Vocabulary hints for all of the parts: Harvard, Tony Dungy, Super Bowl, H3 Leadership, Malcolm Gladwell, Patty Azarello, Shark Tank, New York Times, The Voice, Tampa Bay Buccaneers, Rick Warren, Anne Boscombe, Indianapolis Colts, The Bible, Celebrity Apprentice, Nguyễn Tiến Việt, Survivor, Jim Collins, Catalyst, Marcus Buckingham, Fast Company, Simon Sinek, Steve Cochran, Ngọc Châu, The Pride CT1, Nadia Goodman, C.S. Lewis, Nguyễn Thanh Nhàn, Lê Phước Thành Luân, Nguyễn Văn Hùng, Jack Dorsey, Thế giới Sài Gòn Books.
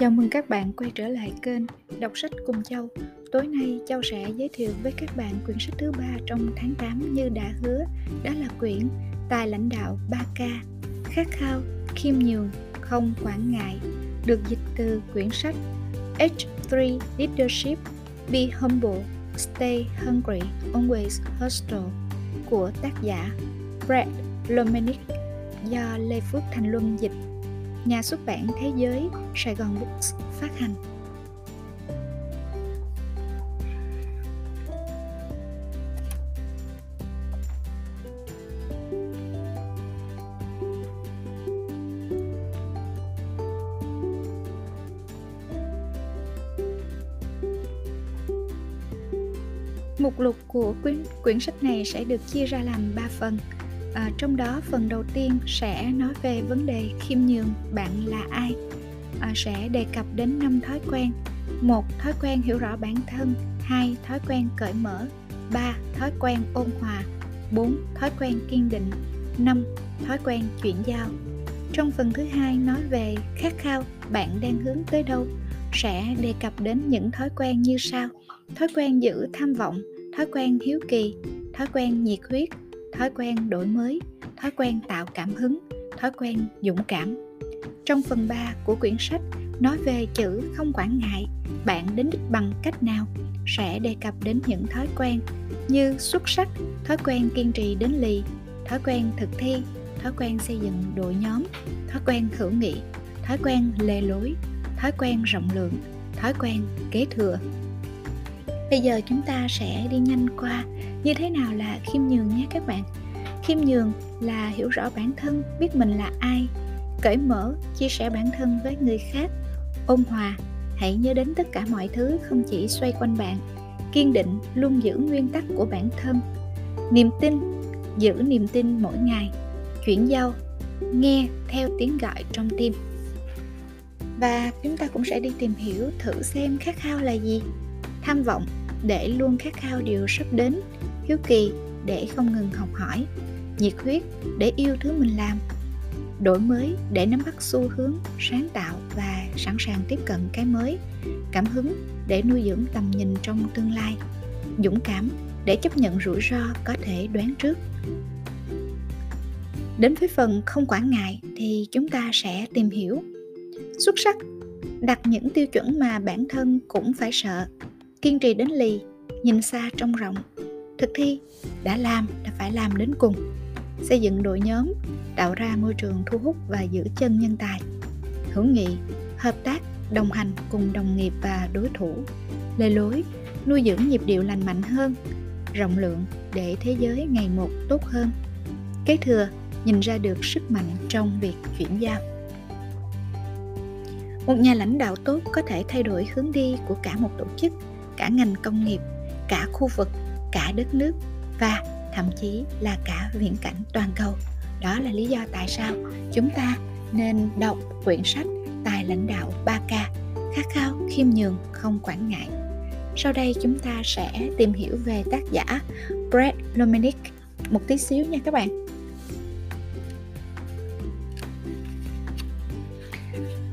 Chào mừng các bạn quay trở lại kênh Đọc Sách Cùng Châu. Tối nay Châu sẽ giới thiệu với các bạn quyển sách thứ 3 trong tháng 8 như đã hứa. Đó là quyển Tài lãnh đạo 3K, khát khao, khiêm nhường, không quản ngại, được dịch từ quyển sách H3 Leadership, Be Humble, Stay Hungry, Always Hustle của tác giả Brad Lomenick do Lê Phước Thành Luân dịch. Nhà xuất bản Thế giới Sài Gòn Books phát hành. Mục lục của quyển sách này sẽ được chia ra làm 3 phần. Trong đó phần đầu tiên sẽ nói về vấn đề khiêm nhường, bạn là ai, sẽ đề cập đến 5 thói quen. 1. Thói quen hiểu rõ bản thân. 2. Thói quen cởi mở. 3. Thói quen ôn hòa. 4. Thói quen kiên định. 5. Thói quen chuyển giao. Trong phần thứ hai nói về khát khao, bạn đang hướng tới đâu, sẽ đề cập đến những thói quen như sau: thói quen giữ tham vọng, thói quen hiếu kỳ, thói quen nhiệt huyết, thói quen đổi mới, thói quen tạo cảm hứng, thói quen dũng cảm. Trong phần 3 của quyển sách nói về chữ không quản ngại, bạn đến đích bằng cách nào, sẽ đề cập đến những thói quen như xuất sắc, thói quen kiên trì đến lì, thói quen thực thi, thói quen xây dựng đội nhóm, thói quen hữu nghị, thói quen lề lối, thói quen rộng lượng, thói quen kế thừa. Bây giờ chúng ta sẽ đi nhanh qua như thế nào là khiêm nhường nhé các bạn. Khiêm nhường là hiểu rõ bản thân, biết mình là ai. Cởi mở, chia sẻ bản thân với người khác. Ôn hòa, hãy nhớ đến tất cả mọi thứ không chỉ xoay quanh bạn. Kiên định, luôn giữ nguyên tắc của bản thân. Niềm tin, giữ niềm tin mỗi ngày. Chuyển giao, nghe theo tiếng gọi trong tim. Và chúng ta cũng sẽ đi tìm hiểu thử xem khát khao là gì. Tham vọng, để luôn khát khao điều sắp đến. Hiếu kỳ, để không ngừng học hỏi. Nhiệt huyết, để yêu thứ mình làm. Đổi mới, để nắm bắt xu hướng, sáng tạo và sẵn sàng tiếp cận cái mới. Cảm hứng, để nuôi dưỡng tầm nhìn trong tương lai. Dũng cảm, để chấp nhận rủi ro có thể đoán trước. Đến với phần không quản ngại thì chúng ta sẽ tìm hiểu. Xuất sắc, đặt những tiêu chuẩn mà bản thân cũng phải sợ. Kiên trì đến lì, nhìn xa trông rộng. Thực thi, đã làm là phải làm đến cùng. Xây dựng đội nhóm, tạo ra môi trường thu hút và giữ chân nhân tài. Hữu nghị, hợp tác, đồng hành cùng đồng nghiệp và đối thủ. Lề lối, nuôi dưỡng nhịp điệu lành mạnh hơn. Rộng lượng, để thế giới ngày một tốt hơn. Kế thừa, nhìn ra được sức mạnh trong việc chuyển giao. Một nhà lãnh đạo tốt có thể thay đổi hướng đi của cả một tổ chức, cả ngành công nghiệp, cả khu vực, cả đất nước và thậm chí là cả viễn cảnh toàn cầu. Đó là lý do tại sao chúng ta nên đọc quyển sách Tài lãnh đạo 3K, khát khao, khiêm nhường, không quản ngại. Sau đây chúng ta sẽ tìm hiểu về tác giả Brad Lomenick một tí xíu nha các bạn.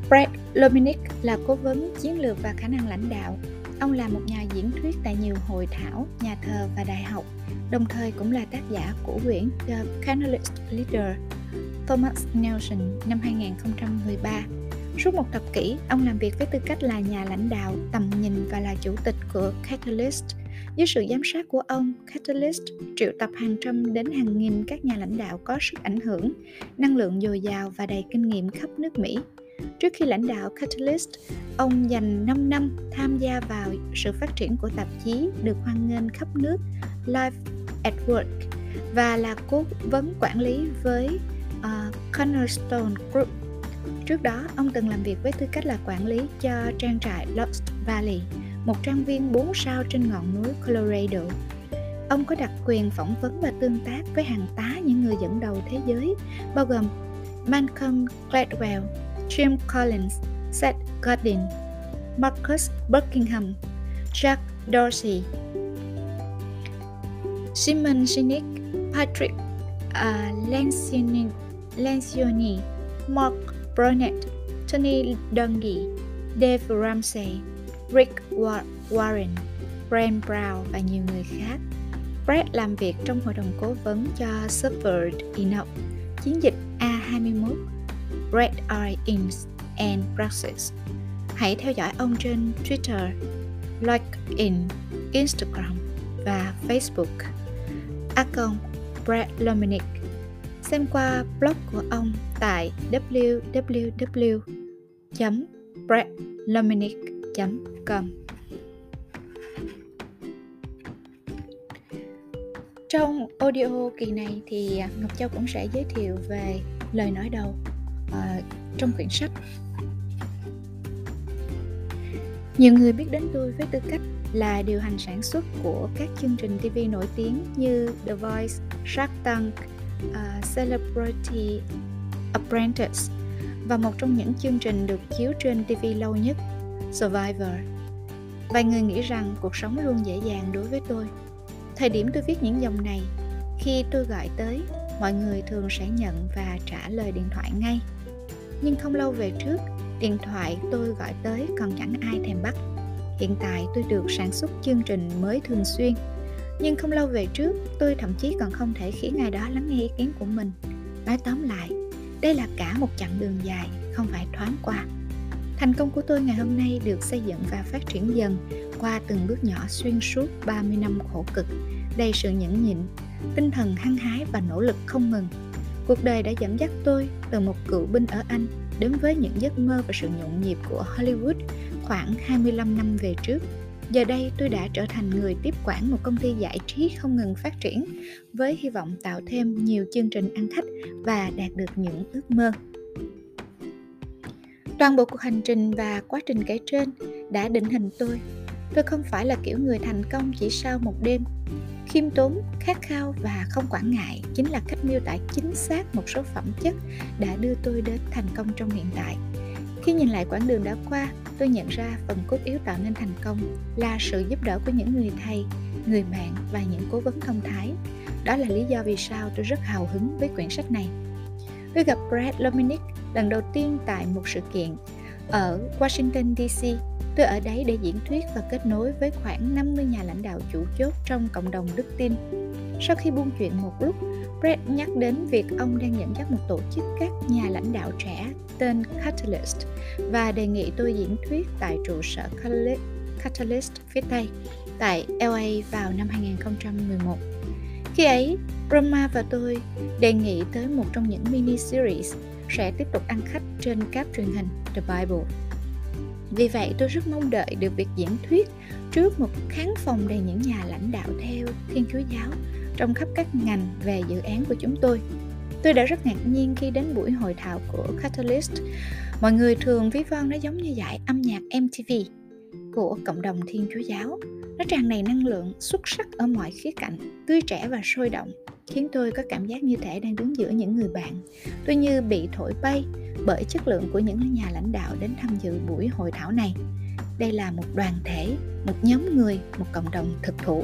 Brad Lomenick là cố vấn chiến lược và khả năng lãnh đạo. Ông là một nhà diễn thuyết tại nhiều hội thảo, nhà thờ và đại học, đồng thời cũng là tác giả của quyển The Catalyst Leader, Thomas Nelson năm 2013. Suốt một thập kỷ, ông làm việc với tư cách là nhà lãnh đạo, tầm nhìn và là chủ tịch của Catalyst. Dưới sự giám sát của ông, Catalyst triệu tập hàng trăm đến hàng nghìn các nhà lãnh đạo có sức ảnh hưởng, năng lượng dồi dào và đầy kinh nghiệm khắp nước Mỹ. Trước khi lãnh đạo Catalyst, ông dành 5 năm tham gia vào sự phát triển của tạp chí được hoan nghênh khắp nước Life at Work và là cố vấn quản lý với Cornerstone Group. Trước đó, ông từng làm việc với tư cách là quản lý cho trang trại Lost Valley, một trang viên 4 sao trên ngọn núi Colorado. Ông có đặc quyền phỏng vấn và tương tác với hàng tá những người dẫn đầu thế giới, bao gồm Malcolm Gladwell, Jim Collins, Seth Godin, Marcus Buckingham, Jack Dorsey, Simon Sinek, Patrick Lencioni, Mark Burnett, Tony Dungy, Dave Ramsey, Rick Warren, Brian Brown và nhiều người khác. Brad làm việc trong hội đồng cố vấn cho Survivor Enoch, chiến dịch A21, Brad R. Inks and Praxis. Hãy theo dõi ông trên Twitter, LinkedIn, Instagram và Facebook. @ Brad Lomenick. Xem qua blog của ông tại www.bradlomenick.com. Trong audio kỳ này thì Ngọc Châu cũng sẽ giới thiệu về lời nói đầu trong quyển sách. Nhiều người biết đến tôi với tư cách là điều hành sản xuất của các chương trình TV nổi tiếng như The Voice, Shark Tank, Celebrity Apprentice và một trong những chương trình được chiếu trên TV lâu nhất, Survivor. Vài người nghĩ rằng cuộc sống luôn dễ dàng đối với tôi. Thời điểm tôi viết những dòng này, khi tôi gọi tới, mọi người thường sẽ nhận và trả lời điện thoại ngay. Nhưng không lâu về trước, điện thoại tôi gọi tới còn chẳng ai thèm bắt. Hiện tại tôi được sản xuất chương trình mới thường xuyên. Nhưng không lâu về trước, tôi thậm chí còn không thể khiến ai đó lắng nghe ý kiến của mình. Nói tóm lại, đây là cả một chặng đường dài, không phải thoáng qua. Thành công của tôi ngày hôm nay được xây dựng và phát triển dần qua từng bước nhỏ xuyên suốt 30 năm khổ cực, đầy sự nhẫn nhịn, tinh thần hăng hái và nỗ lực không ngừng. Cuộc đời đã dẫn dắt tôi từ một cựu binh ở Anh đến với những giấc mơ và sự nhộn nhịp của Hollywood khoảng 25 năm về trước. Giờ đây tôi đã trở thành người tiếp quản một công ty giải trí không ngừng phát triển với hy vọng tạo thêm nhiều chương trình ăn khách và đạt được những ước mơ. Toàn bộ cuộc hành trình và quá trình kể trên đã định hình tôi. Tôi không phải là kiểu người thành công chỉ sau một đêm. Khiêm tốn, khát khao và không quản ngại chính là cách miêu tả chính xác một số phẩm chất đã đưa tôi đến thành công trong hiện tại. Khi nhìn lại quãng đường đã qua, tôi nhận ra phần cốt yếu tạo nên thành công là sự giúp đỡ của những người thầy, người bạn và những cố vấn thông thái. Đó là lý do vì sao tôi rất hào hứng với quyển sách này. Tôi gặp Brad Lomenick lần đầu tiên tại một sự kiện ở Washington DC. Tôi ở đấy để diễn thuyết và kết nối với khoảng 50 nhà lãnh đạo chủ chốt trong cộng đồng đức tin. Sau khi buôn chuyện một lúc, Brad nhắc đến việc ông đang dẫn dắt một tổ chức các nhà lãnh đạo trẻ tên Catalyst và đề nghị tôi diễn thuyết tại trụ sở Catalyst phía Tây tại LA vào năm 2011. Khi ấy, Roma và tôi đề nghị tới một trong những mini-series sẽ tiếp tục ăn khách trên cáp truyền hình The Bible. Vì vậy, tôi rất mong đợi được việc diễn thuyết trước một khán phòng đầy những nhà lãnh đạo theo Thiên Chúa Giáo trong khắp các ngành về dự án của chúng tôi. Tôi đã rất ngạc nhiên khi đến buổi hội thảo của Catalyst. Mọi người thường ví von nó giống như giải âm nhạc MTV của cộng đồng Thiên Chúa Giáo. Nó tràn đầy năng lượng, xuất sắc ở mọi khía cạnh, tươi trẻ và sôi động, khiến tôi có cảm giác như thể đang đứng giữa những người bạn. Tôi như bị thổi bay bởi chất lượng của những nhà lãnh đạo đến tham dự buổi hội thảo này. Đây là một đoàn thể, một nhóm người, một cộng đồng thực thụ.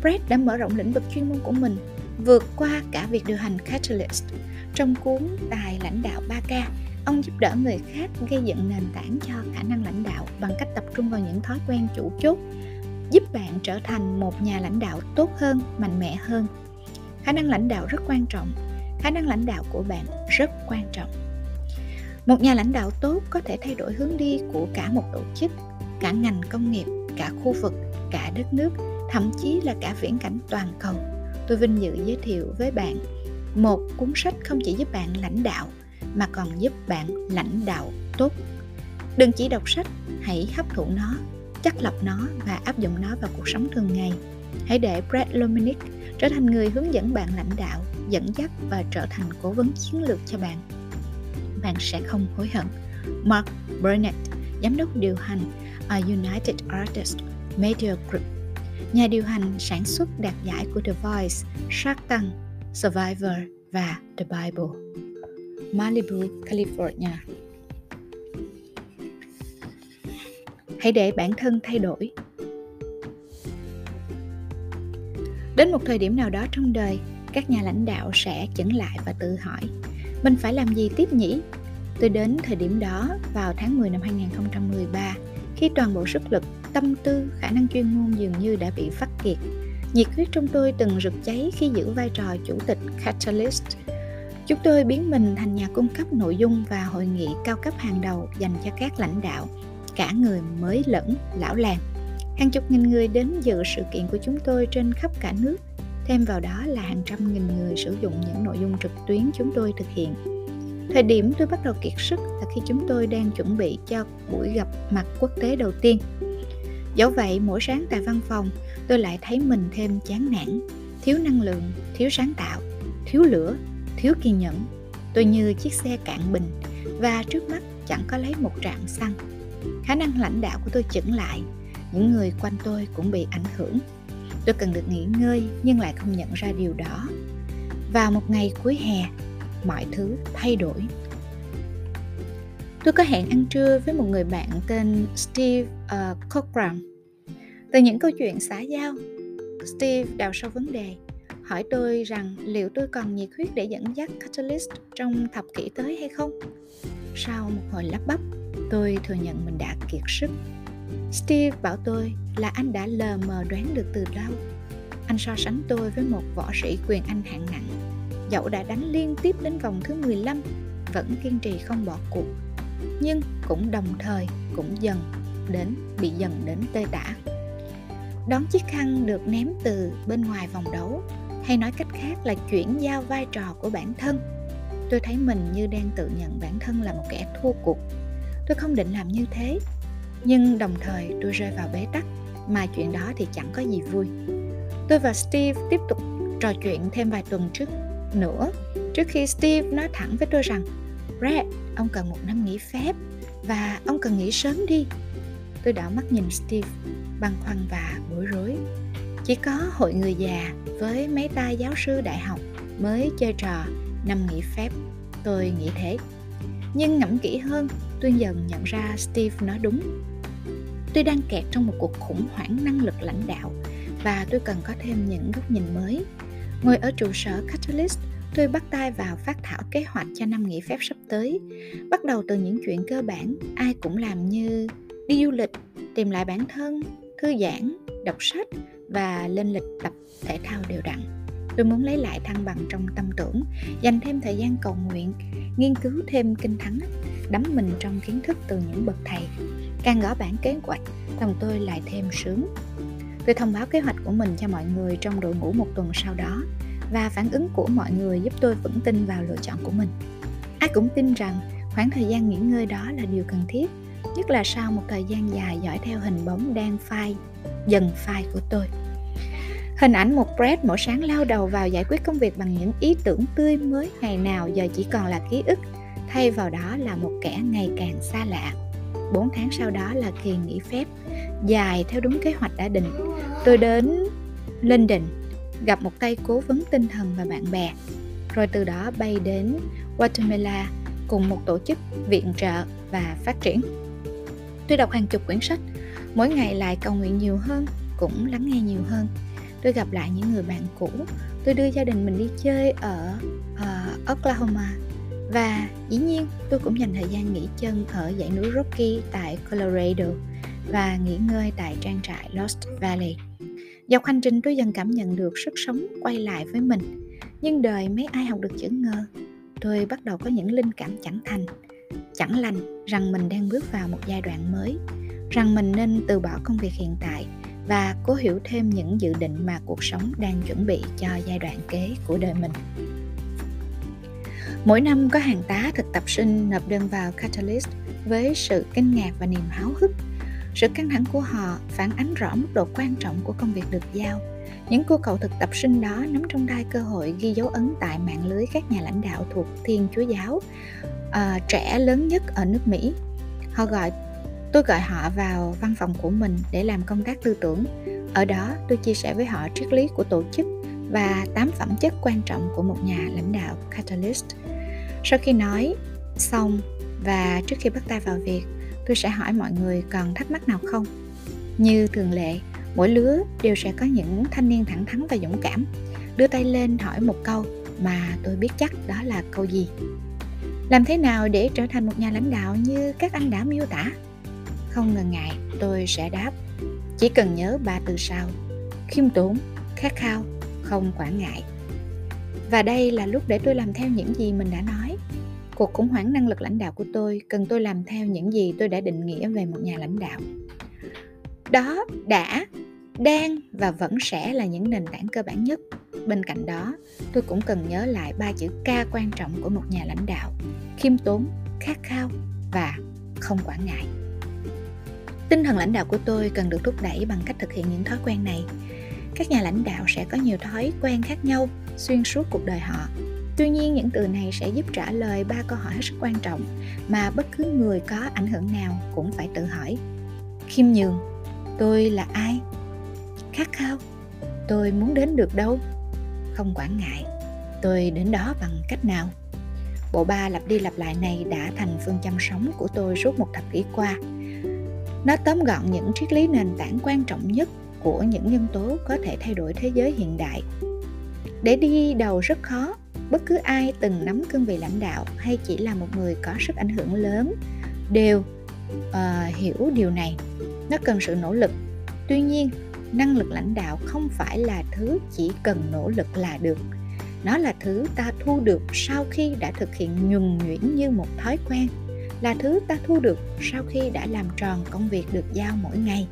Brad đã mở rộng lĩnh vực chuyên môn của mình, vượt qua cả việc điều hành Catalyst. Trong cuốn Tài lãnh đạo 3K, ông giúp đỡ người khác gây dựng nền tảng cho khả năng lãnh đạo bằng cách tập trung vào những thói quen chủ chốt, giúp bạn trở thành một nhà lãnh đạo tốt hơn, mạnh mẽ hơn. Khả năng lãnh đạo rất quan trọng. Khả năng lãnh đạo của bạn rất quan trọng. Một nhà lãnh đạo tốt có thể thay đổi hướng đi của cả một tổ chức, cả ngành công nghiệp, cả khu vực, cả đất nước, thậm chí là cả viễn cảnh toàn cầu. Tôi vinh dự giới thiệu với bạn một cuốn sách không chỉ giúp bạn lãnh đạo, mà còn giúp bạn lãnh đạo tốt. Đừng chỉ đọc sách, hãy hấp thụ nó, chắc lọc nó và áp dụng nó vào cuộc sống thường ngày. Hãy để Brad Lomenick trở thành người hướng dẫn bạn lãnh đạo, dẫn dắt và trở thành cố vấn chiến lược cho bạn. Bạn sẽ không hối hận. Mark Burnett, giám đốc điều hành United Artists Media Group, nhà điều hành sản xuất đạt giải của The Voice, Shark Tank, Survivor và The Bible. Malibu, California. Hãy để bản thân thay đổi. Đến một thời điểm nào đó trong đời, các nhà lãnh đạo sẽ chững lại và tự hỏi, mình phải làm gì tiếp nhỉ? Tôi đến thời điểm đó vào tháng 10 năm 2013, khi toàn bộ sức lực, tâm tư, khả năng chuyên môn dường như đã bị phát kiệt. Nhiệt huyết trong tôi từng rực cháy khi giữ vai trò chủ tịch Catalyst. Chúng tôi biến mình thành nhà cung cấp nội dung và hội nghị cao cấp hàng đầu dành cho các lãnh đạo, cả người mới lẫn lão làng. Hàng chục nghìn người đến dự sự kiện của chúng tôi trên khắp cả nước, thêm vào đó là hàng trăm nghìn người sử dụng những nội dung trực tuyến chúng tôi thực hiện. Thời điểm tôi bắt đầu kiệt sức là khi chúng tôi đang chuẩn bị cho buổi gặp mặt quốc tế đầu tiên. Dẫu vậy, mỗi sáng tại văn phòng, tôi lại thấy mình thêm chán nản, thiếu năng lượng, thiếu sáng tạo, thiếu lửa, thiếu kiên nhẫn. Tôi như chiếc xe cạn bình và trước mắt chẳng có lấy một trạm xăng. Khả năng lãnh đạo của tôi chững lại, những người quanh tôi cũng bị ảnh hưởng. Tôi cần được nghỉ ngơi nhưng lại không nhận ra điều đó. Vào một ngày cuối hè, mọi thứ thay đổi. Tôi có hẹn ăn trưa với một người bạn tên Steve Cochran. Từ những câu chuyện xã giao, Steve đào sâu vấn đề, hỏi tôi rằng liệu tôi còn nhiệt huyết để dẫn dắt Catalyst trong thập kỷ tới hay không. Sau một hồi lắp bắp, tôi thừa nhận mình đã kiệt sức. Steve bảo tôi là anh đã lờ mờ đoán được từ lâu. Anh so sánh tôi với một võ sĩ quyền Anh hạng nặng, dẫu đã đánh liên tiếp đến vòng thứ 15, vẫn kiên trì không bỏ cuộc, nhưng cũng đồng thời cũng dần đến tơi tả. Đón chiếc khăn được ném từ bên ngoài vòng đấu, hay nói cách khác là chuyển giao vai trò của bản thân, tôi thấy mình như đang tự nhận bản thân là một kẻ thua cuộc. Tôi không định làm như thế, nhưng đồng thời tôi rơi vào bế tắc, mà chuyện đó thì chẳng có gì vui. Tôi và Steve tiếp tục trò chuyện thêm vài tuần nữa, trước khi Steve nói thẳng với tôi rằng Brad, ông cần một năm nghỉ phép và ông cần nghỉ sớm đi. Tôi đảo mắt nhìn Steve, băn khoăn và bối rối. Chỉ có hội người già với mấy tay giáo sư đại học mới chơi trò năm nghỉ phép, tôi nghĩ thế. Nhưng ngẫm kỹ hơn, tôi dần nhận ra Steve nói đúng. Tôi đang kẹt trong một cuộc khủng hoảng năng lực lãnh đạo và tôi cần có thêm những góc nhìn mới. Ngồi ở trụ sở Catalyst, tôi bắt tay vào phác thảo kế hoạch cho năm nghỉ phép sắp tới, bắt đầu từ những chuyện cơ bản ai cũng làm như đi du lịch, tìm lại bản thân, thư giãn, đọc sách và lên lịch tập thể thao đều đặn. Tôi muốn lấy lại thăng bằng trong tâm tưởng, dành thêm thời gian cầu nguyện, nghiên cứu thêm kinh thánh, đắm mình trong kiến thức từ những bậc thầy. Càng gõ bản kế hoạch, lòng tôi lại thêm sướng. Tôi thông báo kế hoạch của mình cho mọi người trong đội ngũ một tuần sau đó, và phản ứng của mọi người giúp tôi vững tin vào lựa chọn của mình. Ai cũng tin rằng khoảng thời gian nghỉ ngơi đó là điều cần thiết, nhất là sau một thời gian dài dõi theo hình bóng đang dần phai của tôi. Hình ảnh một Brad mỗi sáng lao đầu vào giải quyết công việc bằng những ý tưởng tươi mới ngày nào giờ chỉ còn là ký ức, thay vào đó là một kẻ ngày càng xa lạ. 4 tháng sau đó là kỳ nghỉ phép dài theo đúng kế hoạch đã định. Tôi đến London, gặp một tay cố vấn tinh thần và bạn bè, rồi từ đó bay đến Guatemala cùng một tổ chức viện trợ và phát triển. Tôi đọc hàng chục quyển sách, mỗi ngày lại cầu nguyện nhiều hơn, cũng lắng nghe nhiều hơn. Tôi gặp lại những người bạn cũ, tôi đưa gia đình mình đi chơi ở Oklahoma, và dĩ nhiên tôi cũng dành thời gian nghỉ chân ở dãy núi Rocky tại Colorado và nghỉ ngơi tại trang trại Lost Valley. Dọc hành trình tôi dần cảm nhận được sức sống quay lại với mình. Nhưng đời mấy ai học được chữ ngờ, tôi bắt đầu có những linh cảm chẳng lành rằng mình đang bước vào một giai đoạn mới, rằng mình nên từ bỏ công việc hiện tại và cố hiểu thêm những dự định mà cuộc sống đang chuẩn bị cho giai đoạn kế của đời mình. Mỗi năm có hàng tá thực tập sinh nộp đơn vào Catalyst với sự kinh ngạc và niềm háo hức. Sự căng thẳng của họ phản ánh rõ mức độ quan trọng của công việc được giao. Những cô cậu thực tập sinh đó nắm trong tay cơ hội ghi dấu ấn tại mạng lưới các nhà lãnh đạo thuộc Thiên Chúa Giáo trẻ lớn nhất ở nước Mỹ. Tôi gọi họ vào văn phòng của mình để làm công tác tư tưởng. Ở đó tôi chia sẻ với họ triết lý của tổ chức và 8 phẩm chất quan trọng của một nhà lãnh đạo Catalyst. Sau khi nói xong và trước khi bắt tay vào việc, tôi sẽ hỏi mọi người còn thắc mắc nào không. Như thường lệ, mỗi lứa đều sẽ có những thanh niên thẳng thắn và dũng cảm đưa tay lên hỏi một câu mà tôi biết chắc đó là câu gì. Làm thế nào để trở thành một nhà lãnh đạo như các anh đã miêu tả? Không ngần ngại, tôi sẽ đáp. Chỉ cần nhớ 3 từ sau: khiêm tốn, khát khao, không quản ngại. Và đây là lúc để tôi làm theo những gì mình đã nói. Cuộc khủng hoảng năng lực lãnh đạo của tôi cần tôi làm theo những gì tôi đã định nghĩa về một nhà lãnh đạo. Đó đã, đang và vẫn sẽ là những nền tảng cơ bản nhất. Bên cạnh đó, tôi cũng cần nhớ lại 3 chữ K quan trọng của một nhà lãnh đạo: khiêm tốn, khát khao và không quản ngại. Tinh thần lãnh đạo của tôi cần được thúc đẩy bằng cách thực hiện những thói quen này. Các nhà lãnh đạo sẽ có nhiều thói quen khác nhau xuyên suốt cuộc đời họ. Tuy nhiên, những từ này sẽ giúp trả lời 3 câu hỏi hết sức quan trọng mà bất cứ người có ảnh hưởng nào cũng phải tự hỏi. Khiêm nhường, tôi là ai? Khát khao, tôi muốn đến được đâu? Không quản ngại, tôi đến đó bằng cách nào? Bộ ba lặp đi lặp lại này đã thành phương châm sống của tôi suốt một thập kỷ qua. Nó tóm gọn những triết lý nền tảng quan trọng nhất của những nhân tố có thể thay đổi thế giới hiện đại. Để đi đầu rất khó, bất cứ ai từng nắm cương vị lãnh đạo hay chỉ là một người có sức ảnh hưởng lớn đều hiểu điều này. Nó cần sự nỗ lực. Tuy nhiên, năng lực lãnh đạo không phải là thứ chỉ cần nỗ lực là được. Nó là thứ ta thu được sau khi đã thực hiện nhuần nhuyễn như một thói quen, là thứ ta thu được sau khi đã làm tròn công việc được giao mỗi ngày,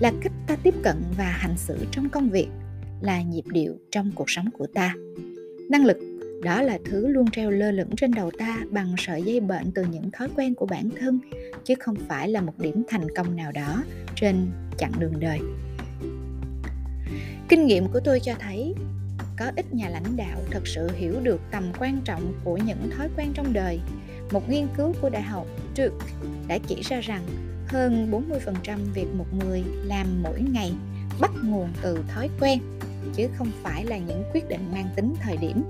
là cách ta tiếp cận và hành xử trong công việc, là nhịp điệu trong cuộc sống của ta. Năng lực, đó là thứ luôn treo lơ lửng trên đầu ta bằng sợi dây bệnh từ những thói quen của bản thân, chứ không phải là một điểm thành công nào đó trên chặng đường đời. Kinh nghiệm của tôi cho thấy, có ít nhà lãnh đạo thật sự hiểu được tầm quan trọng của những thói quen trong đời. Một nghiên cứu của Đại học Duke đã chỉ ra rằng hơn 40% việc một người làm mỗi ngày bắt nguồn từ thói quen, chứ không phải là những quyết định mang tính thời điểm.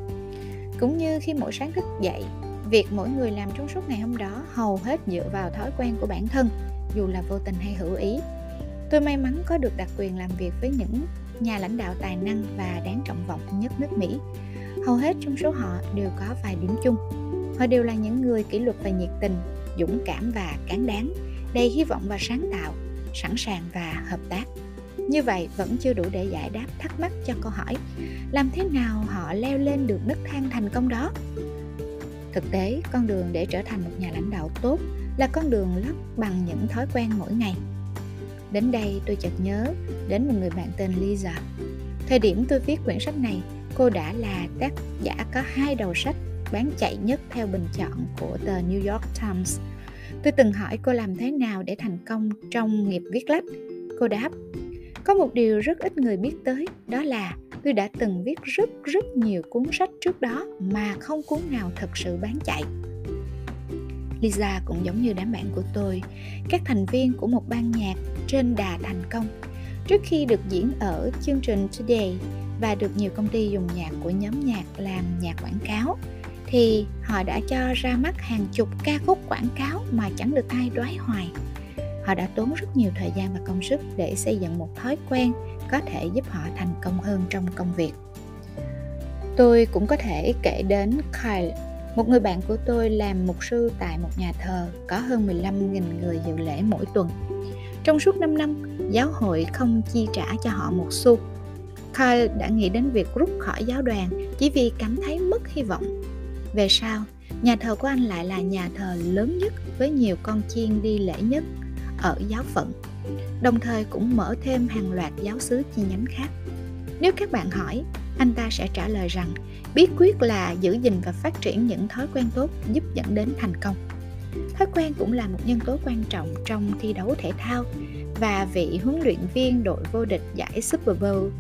Cũng như khi mỗi sáng thức dậy, việc mỗi người làm trong suốt ngày hôm đó hầu hết dựa vào thói quen của bản thân, dù là vô tình hay hữu ý. Tôi may mắn có được đặc quyền làm việc với những nhà lãnh đạo tài năng và đáng trọng vọng nhất nước Mỹ. Hầu hết trong số họ đều có vài điểm chung. Họ đều là những người kỷ luật và nhiệt tình, dũng cảm và cán đáng, đầy hy vọng và sáng tạo, sẵn sàng và hợp tác. Như vậy vẫn chưa đủ để giải đáp thắc mắc cho câu hỏi: làm thế nào họ leo lên được nấc thang thành công đó? Thực tế, con đường để trở thành một nhà lãnh đạo tốt là con đường lấp bằng những thói quen mỗi ngày. Đến đây tôi chợt nhớ đến một người bạn tên Lisa. Thời điểm tôi viết quyển sách này, cô đã là tác giả có 2 đầu sách bán chạy nhất theo bình chọn của tờ New York Times. Tôi từng hỏi cô làm thế nào để thành công trong nghiệp viết lách. Cô đáp: có một điều rất ít người biết tới, đó là tôi đã từng viết rất nhiều cuốn sách trước đó mà không cuốn nào thật sự bán chạy. Lisa cũng giống như đám bạn của tôi, các thành viên của một ban nhạc trên đà thành công. Trước khi được diễn ở chương trình Today và được nhiều công ty dùng nhạc của nhóm nhạc làm nhạc quảng cáo, thì họ đã cho ra mắt hàng chục ca khúc quảng cáo mà chẳng được ai đoái hoài. Họ đã tốn rất nhiều thời gian và công sức để xây dựng một thói quen có thể giúp họ thành công hơn trong công việc. Tôi cũng có thể kể đến Kyle, một người bạn của tôi làm mục sư tại một nhà thờ có hơn 15.000 người dự lễ mỗi tuần. Trong suốt 5 năm, giáo hội không chi trả cho họ một xu. Kyle đã nghĩ đến việc rút khỏi giáo đoàn chỉ vì cảm thấy mất hy vọng. Về sau, nhà thờ của anh lại là nhà thờ lớn nhất với nhiều con chiên đi lễ nhất ở giáo phận, đồng thời cũng mở thêm hàng loạt giáo xứ chi nhánh khác. Nếu các bạn hỏi, anh ta sẽ trả lời rằng bí quyết là giữ gìn và phát triển những thói quen tốt giúp dẫn đến thành công. Thói quen cũng là một nhân tố quan trọng trong thi đấu thể thao, và vị huấn luyện viên đội vô địch giải Super Bowl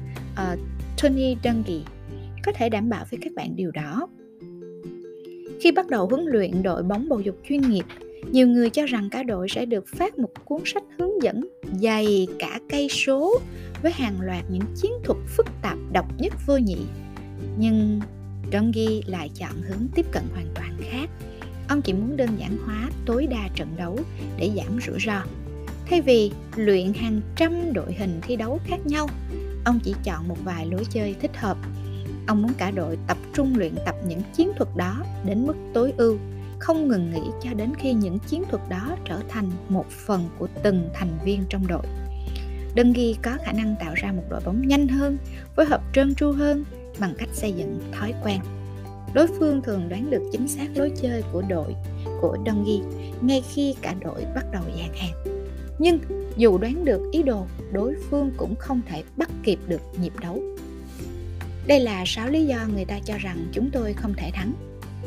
Tony Dungy có thể đảm bảo với các bạn điều đó. Khi bắt đầu huấn luyện đội bóng bầu dục chuyên nghiệp, nhiều người cho rằng cả đội sẽ được phát một cuốn sách hướng dẫn dày cả cây số với hàng loạt những chiến thuật phức tạp độc nhất vô nhị. Nhưng Dungy lại chọn hướng tiếp cận hoàn toàn khác. Ông chỉ muốn đơn giản hóa tối đa trận đấu để giảm rủi ro. Thay vì luyện hàng trăm đội hình thi đấu khác nhau, ông chỉ chọn một vài lối chơi thích hợp. Ông muốn cả đội tập trung luyện tập những chiến thuật đó đến mức tối ưu, không ngừng nghỉ cho đến khi những chiến thuật đó trở thành một phần của từng thành viên trong đội. Dungy có khả năng tạo ra một đội bóng nhanh hơn, phối hợp trơn tru hơn bằng cách xây dựng thói quen. Đối phương thường đoán được chính xác lối chơi của đội của Dungy ngay khi cả đội bắt đầu dàn hàng. Nhưng dù đoán được ý đồ, đối phương cũng không thể bắt kịp được nhịp đấu. Đây là 6 lý do người ta cho rằng chúng tôi không thể thắng,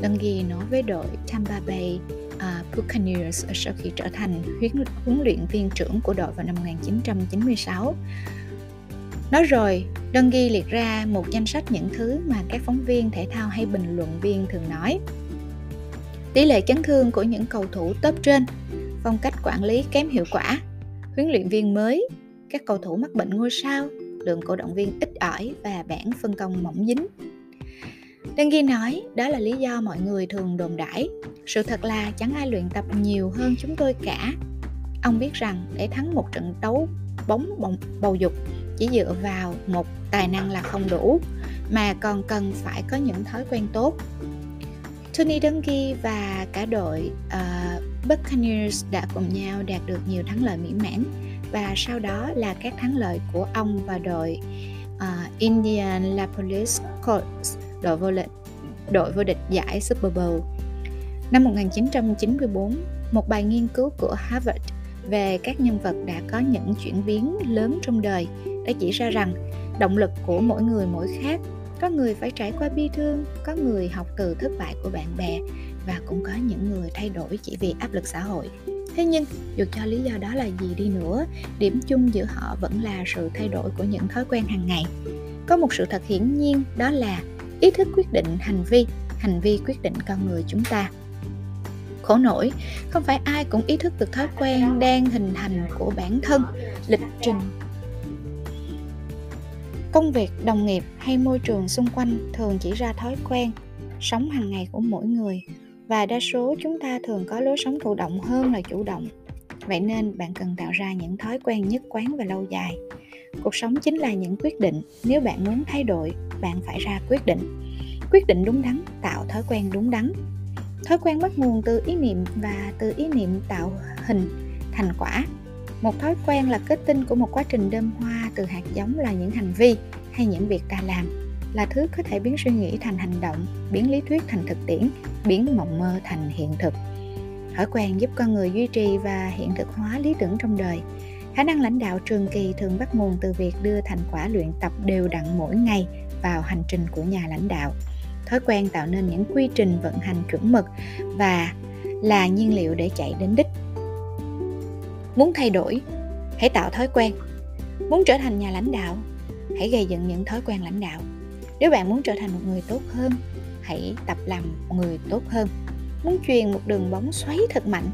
Dungy nói với đội Tampa Bay Buccaneers sau khi trở thành huấn luyện viên trưởng của đội vào năm 1996. Nói rồi, Dungy liệt ra một danh sách những thứ mà các phóng viên thể thao hay bình luận viên thường nói. Tỷ lệ chấn thương của những cầu thủ top trên, phong cách quản lý kém hiệu quả, huấn luyện viên mới, các cầu thủ mắc bệnh ngôi sao, lượng cổ động viên ít ỏi và bảng phân công mỏng dính. Dungy nói đó là lý do mọi người thường đồn đãi. Sự thật là chẳng ai luyện tập nhiều hơn chúng tôi cả. Ông biết rằng để thắng một trận đấu bóng bầu dục chỉ dựa vào một tài năng là không đủ, mà còn cần phải có những thói quen tốt. Tony Dungy và cả đội Buccaneers đã cùng nhau đạt được nhiều thắng lợi mỹ mãn, và sau đó là các thắng lợi của ông và đội Indianapolis Colts, đội vô địch giải Super Bowl. Năm 1994, một bài nghiên cứu của Harvard về các nhân vật đã có những chuyển biến lớn trong đời đã chỉ ra rằng động lực của mỗi người mỗi khác. Có người phải trải qua bi thương, có người học từ thất bại của bạn bè, và cũng có những người thay đổi chỉ vì áp lực xã hội. Thế nhưng, dù cho lý do đó là gì đi nữa, điểm chung giữa họ vẫn là sự thay đổi của những thói quen hàng ngày. Có một sự thật hiển nhiên, đó là ý thức quyết định hành vi quyết định con người chúng ta. Khổ nổi, không phải ai cũng ý thức được thói quen đang hình thành của bản thân, lịch trình, công việc, đồng nghiệp hay môi trường xung quanh thường chỉ ra thói quen sống hàng ngày của mỗi người, và đa số chúng ta thường có lối sống thụ động hơn là chủ động. Vậy nên bạn cần tạo ra những thói quen nhất quán và lâu dài. Cuộc sống chính là những quyết định. Nếu bạn muốn thay đổi, bạn phải ra quyết định. Quyết định đúng đắn tạo thói quen đúng đắn. Thói quen bắt nguồn từ ý niệm, và từ ý niệm tạo hình thành quả. Một thói quen là kết tinh của một quá trình đơm hoa từ hạt giống là những hành vi hay những việc ta làm, là thứ có thể biến suy nghĩ thành hành động, biến lý thuyết thành thực tiễn, biến mộng mơ thành hiện thực. Thói quen giúp con người duy trì và hiện thực hóa lý tưởng trong đời. Khả năng lãnh đạo trường kỳ thường bắt nguồn từ việc đưa thành quả luyện tập đều đặn mỗi ngày vào hành trình của nhà lãnh đạo. Thói quen tạo nên những quy trình vận hành chuẩn mực và là nhiên liệu để chạy đến đích. Muốn thay đổi, hãy tạo thói quen. Muốn trở thành nhà lãnh đạo, hãy gây dựng những thói quen lãnh đạo. Nếu bạn muốn trở thành một người tốt hơn, hãy tập làm một người tốt hơn. Muốn truyền một đường bóng xoáy thật mạnh,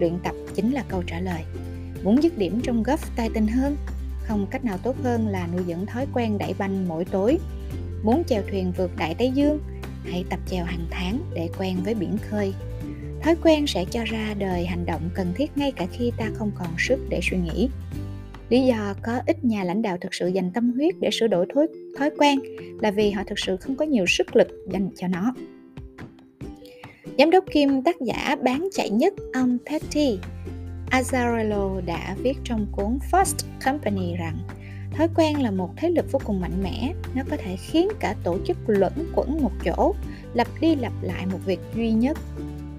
luyện tập chính là câu trả lời. Muốn dứt điểm trong golf tài tình hơn, không cách nào tốt hơn là nuôi dưỡng thói quen đẩy banh mỗi tối. Muốn chèo thuyền vượt Đại Tây Dương, hãy tập chèo hàng tháng để quen với biển khơi. Thói quen sẽ cho ra đời hành động cần thiết ngay cả khi ta không còn sức để suy nghĩ. Lý do có ít nhà lãnh đạo thực sự dành tâm huyết để sửa đổi thói quen là vì họ thực sự không có nhiều sức lực dành cho nó. Giám đốc kiêm tác giả bán chạy nhất ông Patty Azarello đã viết trong cuốn Fast Company rằng thói quen là một thế lực vô cùng mạnh mẽ. Nó có thể khiến cả tổ chức luẩn quẩn một chỗ, lặp đi lặp lại một việc duy nhất.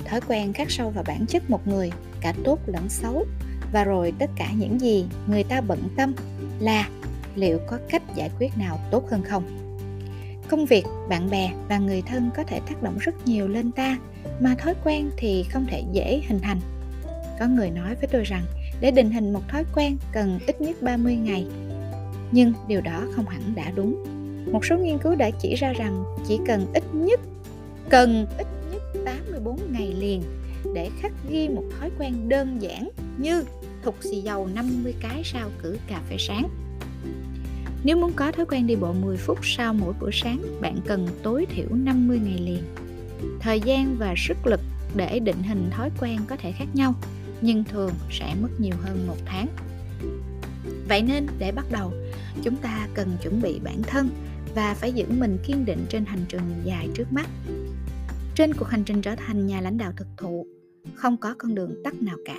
Thói quen khắc sâu vào bản chất một người, cả tốt lẫn xấu. Và rồi tất cả những gì người ta bận tâm là liệu có cách giải quyết nào tốt hơn không? Công việc, bạn bè và người thân có thể tác động rất nhiều lên ta, mà thói quen thì không thể dễ hình thành. Có người nói với tôi rằng để định hình một thói quen cần ít nhất 30 ngày. Nhưng điều đó không hẳn đã đúng. Một số nghiên cứu đã chỉ ra rằng chỉ cần ít nhất 84 ngày liền để khắc ghi một thói quen đơn giản như thục xì dầu 50 cái sau cử cà phê sáng. Nếu muốn có thói quen đi bộ 10 phút sau mỗi buổi sáng, bạn cần tối thiểu 50 ngày liền. Thời gian và sức lực để định hình thói quen có thể khác nhau, nhưng thường sẽ mất nhiều hơn một tháng. Vậy nên, để bắt đầu, chúng ta cần chuẩn bị bản thân và phải giữ mình kiên định trên hành trình dài trước mắt. Trên cuộc hành trình trở thành nhà lãnh đạo thực thụ, không có con đường tắt nào cả.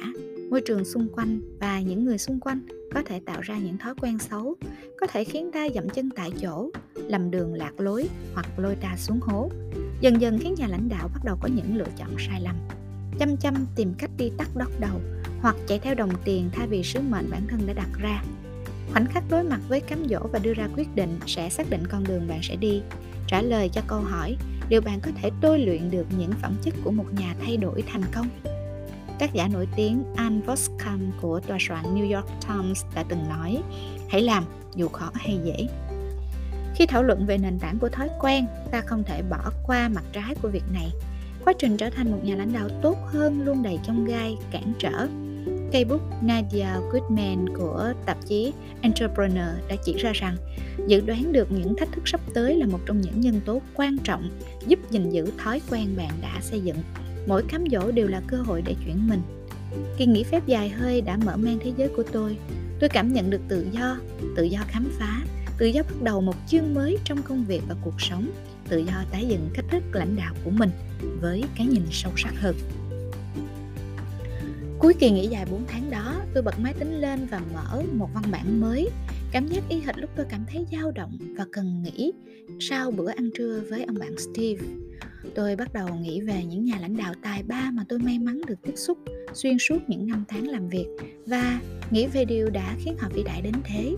Môi trường xung quanh và những người xung quanh có thể tạo ra những thói quen xấu, có thể khiến ta dậm chân tại chỗ, lầm đường lạc lối hoặc lôi ta xuống hố. Dần dần khiến nhà lãnh đạo bắt đầu có những lựa chọn sai lầm. Chăm chăm tìm cách đi tắt đón đầu hoặc chạy theo đồng tiền thay vì sứ mệnh bản thân đã đặt ra. Khoảnh khắc đối mặt với cám dỗ và đưa ra quyết định sẽ xác định con đường bạn sẽ đi. Trả lời cho câu hỏi, liệu bạn có thể tôi luyện được những phẩm chất của một nhà thay đổi thành công? Tác giả nổi tiếng Anne Boscombe của tòa soạn New York Times đã từng nói, hãy làm dù khó hay dễ. Khi thảo luận về nền tảng của thói quen, ta không thể bỏ qua mặt trái của việc này. Quá trình trở thành một nhà lãnh đạo tốt hơn luôn đầy chông gai, cản trở. Cây bút Nadia Goodman của tạp chí Entrepreneur đã chỉ ra rằng dự đoán được những thách thức sắp tới là một trong những nhân tố quan trọng giúp gìn giữ thói quen bạn đã xây dựng. Mỗi cám dỗ đều là cơ hội để chuyển mình. Kỳ nghỉ phép dài hơi đã mở mang thế giới của tôi. Tôi cảm nhận được tự do khám phá, tự do bắt đầu một chương mới trong công việc và cuộc sống, tự do tái dựng cách thức lãnh đạo của mình với cái nhìn sâu sắc hơn. Cuối kỳ nghỉ dài 4 tháng đó, tôi bật máy tính lên và mở một văn bản mới. Cảm giác y hệt lúc tôi cảm thấy dao động và cần nghỉ sau bữa ăn trưa với ông bạn Steve. Tôi bắt đầu nghĩ về những nhà lãnh đạo tài ba mà tôi may mắn được tiếp xúc xuyên suốt những năm tháng làm việc và nghĩ về điều đã khiến họ vĩ đại đến thế.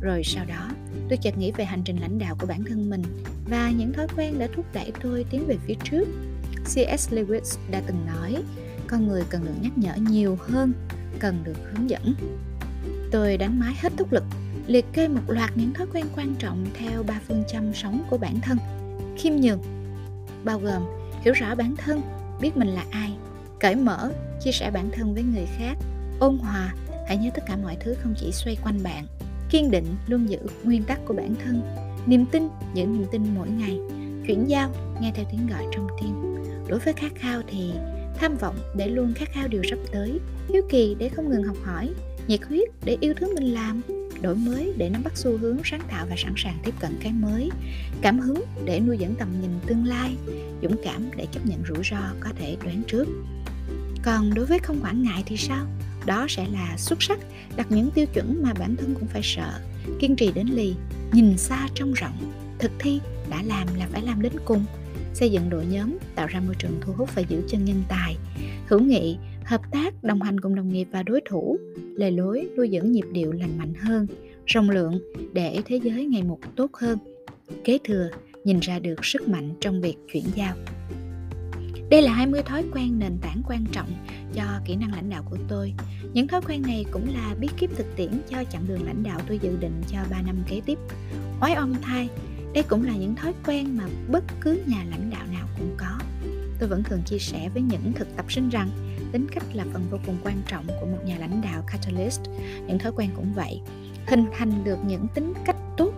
Rồi sau đó, tôi chợt nghĩ về hành trình lãnh đạo của bản thân mình và những thói quen đã thúc đẩy tôi tiến về phía trước. C.S. Lewis đã từng nói, con người cần được nhắc nhở nhiều hơn, cần được hướng dẫn. Tôi đánh máy hết tốc lực, liệt kê một loạt những thói quen quan trọng theo 3 phương châm sống của bản thân. Khiêm nhường, bao gồm hiểu rõ bản thân, biết mình là ai, cởi mở, chia sẻ bản thân với người khác, ôn hòa, hãy nhớ tất cả mọi thứ không chỉ xoay quanh bạn. Kiên định, luôn giữ nguyên tắc của bản thân. Niềm tin, giữ niềm tin mỗi ngày. Chuyển giao, nghe theo tiếng gọi trong tim. Đối với khát khao thì tham vọng để luôn khát khao điều sắp tới, hiếu kỳ để không ngừng học hỏi, nhiệt huyết để yêu thứ mình làm, đổi mới để nắm bắt xu hướng sáng tạo và sẵn sàng tiếp cận cái mới, cảm hứng để nuôi dưỡng tầm nhìn tương lai, dũng cảm để chấp nhận rủi ro có thể đoán trước. Còn đối với không quản ngại thì sao? Đó sẽ là xuất sắc, đặt những tiêu chuẩn mà bản thân cũng phải sợ, kiên trì đến lì, nhìn xa trông rộng, thực thi, đã làm là phải làm đến cùng, xây dựng đội nhóm, tạo ra môi trường thu hút và giữ chân nhân tài, hữu nghị, hợp tác, đồng hành cùng đồng nghiệp và đối thủ, lề lối, nuôi dưỡng nhịp điệu lành mạnh hơn, rộng lượng để thế giới ngày một tốt hơn, kế thừa, nhìn ra được sức mạnh trong việc chuyển giao. Đây là 20 thói quen nền tảng quan trọng cho kỹ năng lãnh đạo của tôi. Những thói quen này cũng là bí kíp thực tiễn cho chặng đường lãnh đạo tôi dự định cho 3 năm kế tiếp. Oái oăm thay, đây cũng là những thói quen mà bất cứ nhà lãnh đạo nào cũng có. Tôi vẫn thường chia sẻ với những thực tập sinh rằng tính cách là phần vô cùng quan trọng của một nhà lãnh đạo Catalyst. Những thói quen cũng vậy. Hình thành được những tính cách tốt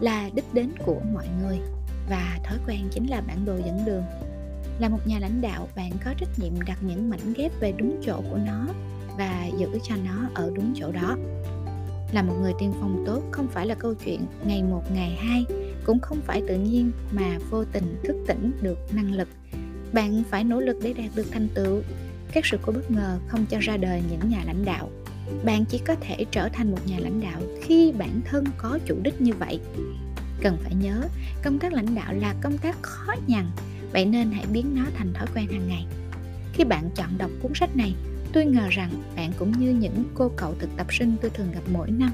là đích đến của mọi người và thói quen chính là bản đồ dẫn đường. Là một nhà lãnh đạo, bạn có trách nhiệm đặt những mảnh ghép về đúng chỗ của nó và giữ cho nó ở đúng chỗ đó. Là một người tiên phong tốt không phải là câu chuyện ngày một, ngày hai, cũng không phải tự nhiên mà vô tình thức tỉnh được năng lực. Bạn phải nỗ lực để đạt được thành tựu. Các sự cố bất ngờ không cho ra đời những nhà lãnh đạo. Bạn chỉ có thể trở thành một nhà lãnh đạo khi bản thân có chủ đích như vậy. Cần phải nhớ, công tác lãnh đạo là công tác khó nhằn. Vậy nên hãy biến nó thành thói quen hàng ngày. Khi bạn chọn đọc cuốn sách này, tôi ngờ rằng bạn cũng như những cô cậu thực tập sinh tôi thường gặp mỗi năm.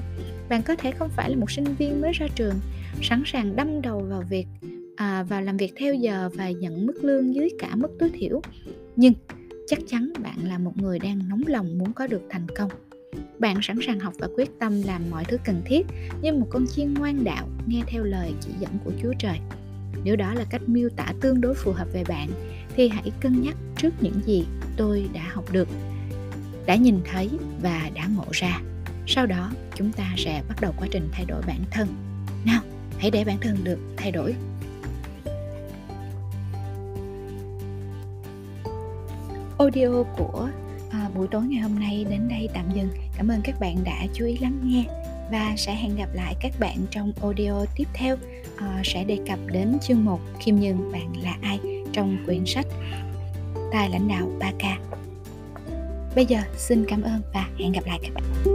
Bạn có thể không phải là một sinh viên mới ra trường, sẵn sàng đâm đầu vào việc và làm việc theo giờ và nhận mức lương dưới cả mức tối thiểu. Nhưng chắc chắn bạn là một người đang nóng lòng muốn có được thành công. Bạn sẵn sàng học và quyết tâm làm mọi thứ cần thiết như một con chiên ngoan đạo nghe theo lời chỉ dẫn của Chúa Trời. Nếu đó là cách miêu tả tương đối phù hợp về bạn, thì hãy cân nhắc trước những gì tôi đã học được, đã nhìn thấy và đã ngộ ra. Sau đó, chúng ta sẽ bắt đầu quá trình thay đổi bản thân. Nào, hãy để bản thân được thay đổi. Audio của buổi tối ngày hôm nay đến đây tạm dừng. Cảm ơn các bạn đã chú ý lắng nghe. Và sẽ hẹn gặp lại các bạn trong audio tiếp theo, sẽ đề cập đến chương 1 Khiêm nhường bạn là ai. trong quyển sách Tài lãnh đạo 3K. Bây giờ xin cảm ơn và hẹn gặp lại các bạn.